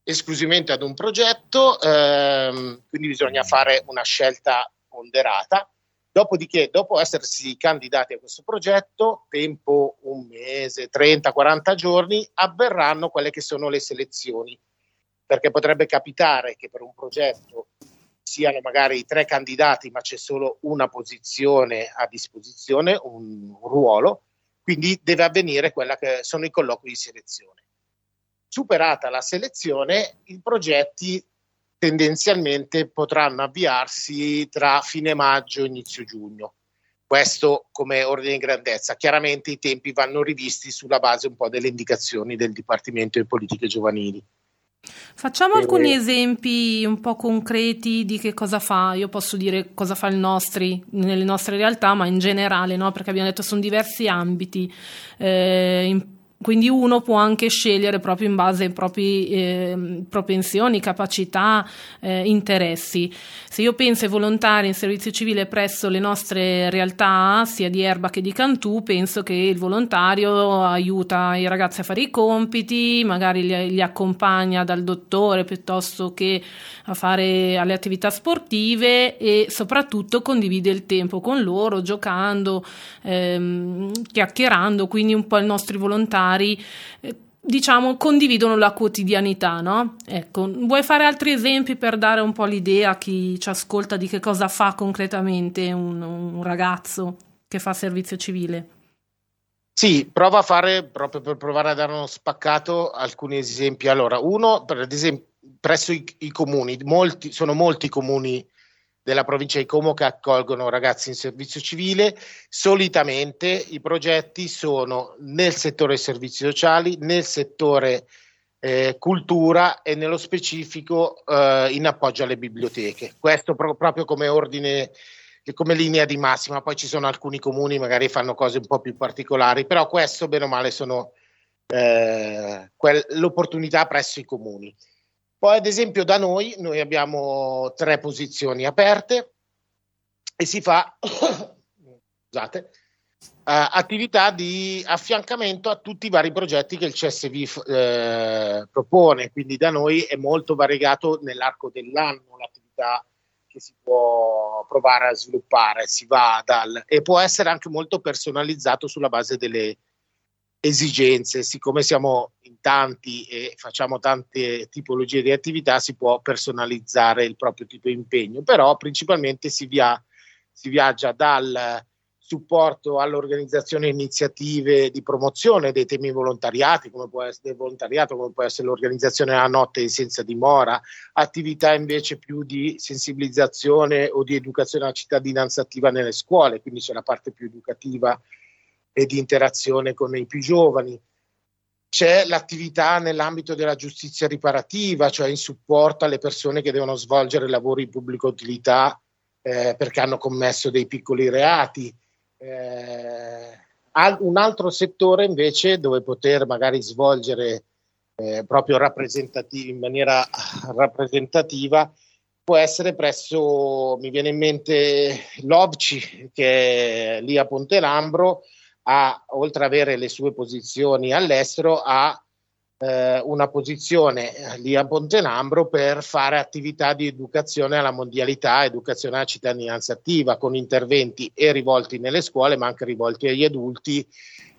esclusivamente ad un progetto, ehm, quindi bisogna fare una scelta ponderata. Dopodiché, dopo essersi candidati a questo progetto, tempo un mese, trenta quaranta giorni, avverranno quelle che sono le selezioni, perché potrebbe capitare che per un progetto siano magari tre candidati, ma c'è solo una posizione a disposizione, un ruolo, quindi deve avvenire quella che sono i colloqui di selezione. Superata la selezione, i progetti tendenzialmente potranno avviarsi tra fine maggio e inizio giugno. Questo come ordine di grandezza. Chiaramente i tempi vanno rivisti sulla base un po' delle indicazioni del Dipartimento di Politiche Giovanili. Facciamo alcuni esempi un po' concreti di che cosa fa. Io posso dire cosa fa il nostri, nelle nostre realtà, ma in generale, no? Perché abbiamo detto sono diversi ambiti, eh, in, quindi uno può anche scegliere proprio in base ai propri eh, propensioni, capacità, eh, interessi. Se io penso ai volontari in servizio civile presso le nostre realtà, sia di Erba che di Cantù, penso che il volontario aiuta i ragazzi a fare i compiti, magari li, li accompagna dal dottore piuttosto che a fare alle attività sportive, e soprattutto condivide il tempo con loro, giocando, ehm, chiacchierando, quindi un po' i nostri volontari diciamo, condividono la quotidianità, no? Ecco, vuoi fare altri esempi per dare un po' l'idea a chi ci ascolta di che cosa fa concretamente un, un ragazzo che fa servizio civile? Sì, prova a fare, proprio per provare a dare uno spaccato, alcuni esempi. Allora, uno, per esempio, presso i, i comuni, molti, sono molti comuni della provincia di Como che accolgono ragazzi in servizio civile. Solitamente i progetti sono nel settore servizi sociali, nel settore eh, cultura e nello specifico eh, in appoggio alle biblioteche. Questo pro- proprio come ordine, come linea di massima. Poi ci sono alcuni comuni che magari fanno cose un po' più particolari, però questo bene o male sono eh, quell- l'opportunità presso i comuni. Poi ad esempio da noi, noi abbiamo tre posizioni aperte e si fa scusate, uh, attività di affiancamento a tutti i vari progetti che il C S V eh, propone, quindi da noi è molto variegato nell'arco dell'anno l'attività che si può provare a sviluppare, si va dal e può essere anche molto personalizzato sulla base delle esigenze, siccome siamo in tanti e facciamo tante tipologie di attività, si può personalizzare il proprio tipo di impegno, però principalmente si, via, si viaggia dal supporto all'organizzazione di iniziative di promozione dei temi volontariati, come può essere il volontariato, come può essere l'organizzazione della notte senza dimora, attività invece più di sensibilizzazione o di educazione alla cittadinanza attiva nelle scuole, quindi c'è la parte più educativa e di interazione con i più giovani. C'è l'attività nell'ambito della giustizia riparativa, cioè in supporto alle persone che devono svolgere lavori di pubblica utilità eh, perché hanno commesso dei piccoli reati. Eh, un altro settore invece dove poter magari svolgere eh, proprio rappresentativi, in maniera rappresentativa, può essere presso, mi viene in mente, l'O B C I, che è lì a Ponte Lambro. Ha, oltre ad avere le sue posizioni all'estero, ha eh, una posizione lì a Ponte Lambro per fare attività di educazione alla mondialità, educazione alla cittadinanza attiva, con interventi e rivolti nelle scuole, ma anche rivolti agli adulti,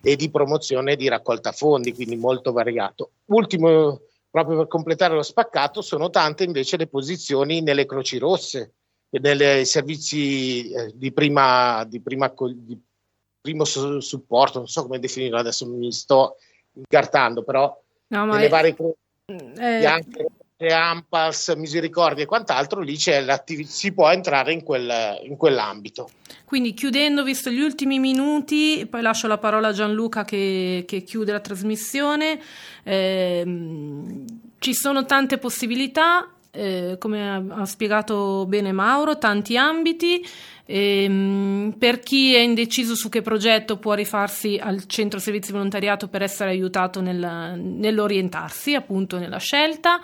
e di promozione di raccolta fondi, quindi molto variato. Ultimo, proprio per completare lo spaccato, sono tante invece le posizioni nelle Croci Rosse, nei servizi di prima di prima di, primo supporto, non so come definirlo adesso, mi sto incartando, però no, nelle è, varie eh, anche Anpas, Misericordia e quant'altro, lì c'è l'attività, si può entrare in, quel, in quell'ambito. Quindi chiudendo, visto gli ultimi minuti, poi lascio la parola a Gianluca che, che chiude la trasmissione, eh, ci sono tante possibilità. Eh, come ha spiegato bene Mauro, tanti ambiti. Ehm, per chi è indeciso su che progetto può rifarsi al Centro Servizi Volontariato per essere aiutato nel, nell'orientarsi, appunto, nella scelta.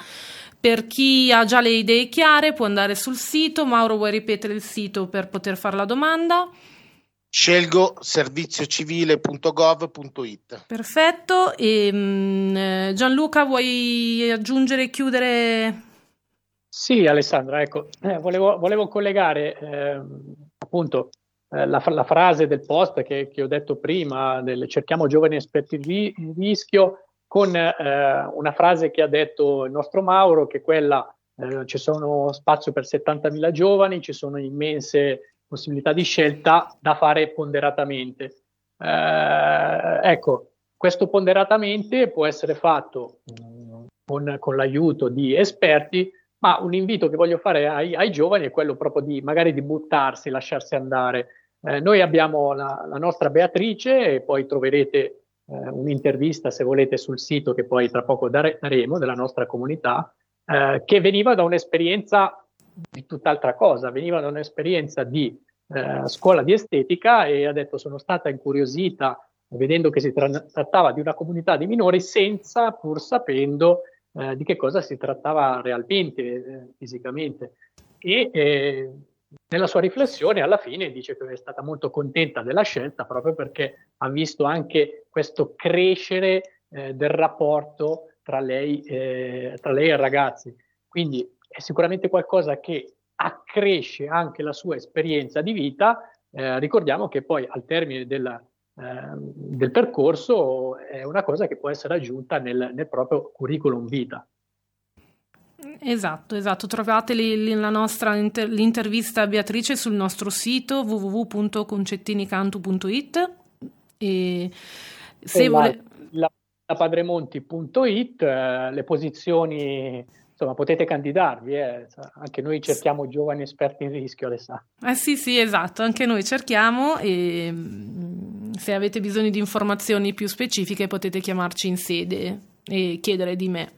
Per chi ha già le idee chiare può andare sul sito. Mauro, vuoi ripetere il sito per poter fare la domanda? scelgo servizio civile punto gov punto it. Perfetto. E, mh, Gianluca, vuoi aggiungere e chiudere? Sì, Alessandra, ecco, eh, volevo, volevo collegare eh, appunto eh, la, la frase del post che, che ho detto prima, del cerchiamo giovani esperti di rischio, con eh, una frase che ha detto il nostro Mauro, che è quella, eh, ci sono spazio per settantamila giovani, ci sono immense possibilità di scelta da fare ponderatamente. Eh, ecco, questo ponderatamente può essere fatto mh, con, con l'aiuto di esperti, ma un invito che voglio fare ai, ai giovani è quello proprio di magari di buttarsi, lasciarsi andare. Eh, noi abbiamo la, la nostra Beatrice, e poi troverete eh, un'intervista, se volete, sul sito, che poi tra poco dare, daremo, della nostra comunità, eh, che veniva da un'esperienza di tutt'altra cosa, veniva da un'esperienza di eh, scuola di estetica, e ha detto sono stata incuriosita vedendo che si tra- trattava di una comunità di minori, senza pur sapendo Eh, di che cosa si trattava realmente, eh, fisicamente, e eh, nella sua riflessione alla fine dice che è stata molto contenta della scelta, proprio perché ha visto anche questo crescere eh, del rapporto tra lei, eh, tra lei e i ragazzi. Quindi è sicuramente qualcosa che accresce anche la sua esperienza di vita. Eh, ricordiamo che poi al termine della, eh, del percorso è una cosa che può essere aggiunta nel, nel proprio curriculum vita. Esatto, esatto. Trovate la nostra inter- l'intervista a Beatrice sul nostro sito w w w punto concettinicantu punto i t e se e vole... la, la padremonti punto i t eh, le posizioni, insomma, potete candidarvi, eh. Anche noi cerchiamo giovani esperti in rischio, Alessandra. Eh sì, sì, esatto, anche noi cerchiamo e se avete bisogno di informazioni più specifiche potete chiamarci in sede e chiedere di me.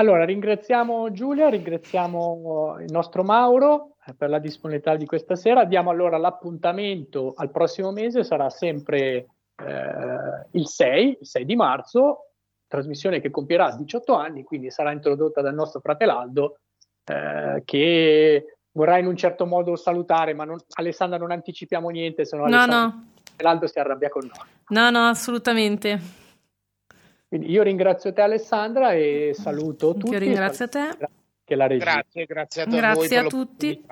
Allora, ringraziamo Giulia, ringraziamo il nostro Mauro per la disponibilità di questa sera. Diamo allora l'appuntamento al prossimo mese, sarà sempre eh, il sei, il sei di marzo, trasmissione che compirà diciotto anni, quindi sarà introdotta dal nostro fratello Aldo, eh, che vorrà in un certo modo salutare, ma non, Alessandra non anticipiamo niente, se no Aldo si arrabbia con noi. No, no, assolutamente. Quindi io ringrazio te, Alessandra, e saluto tutti. Io ringrazio te. Grazie, grazie a te. Grazie a voi. Grazie a tutti.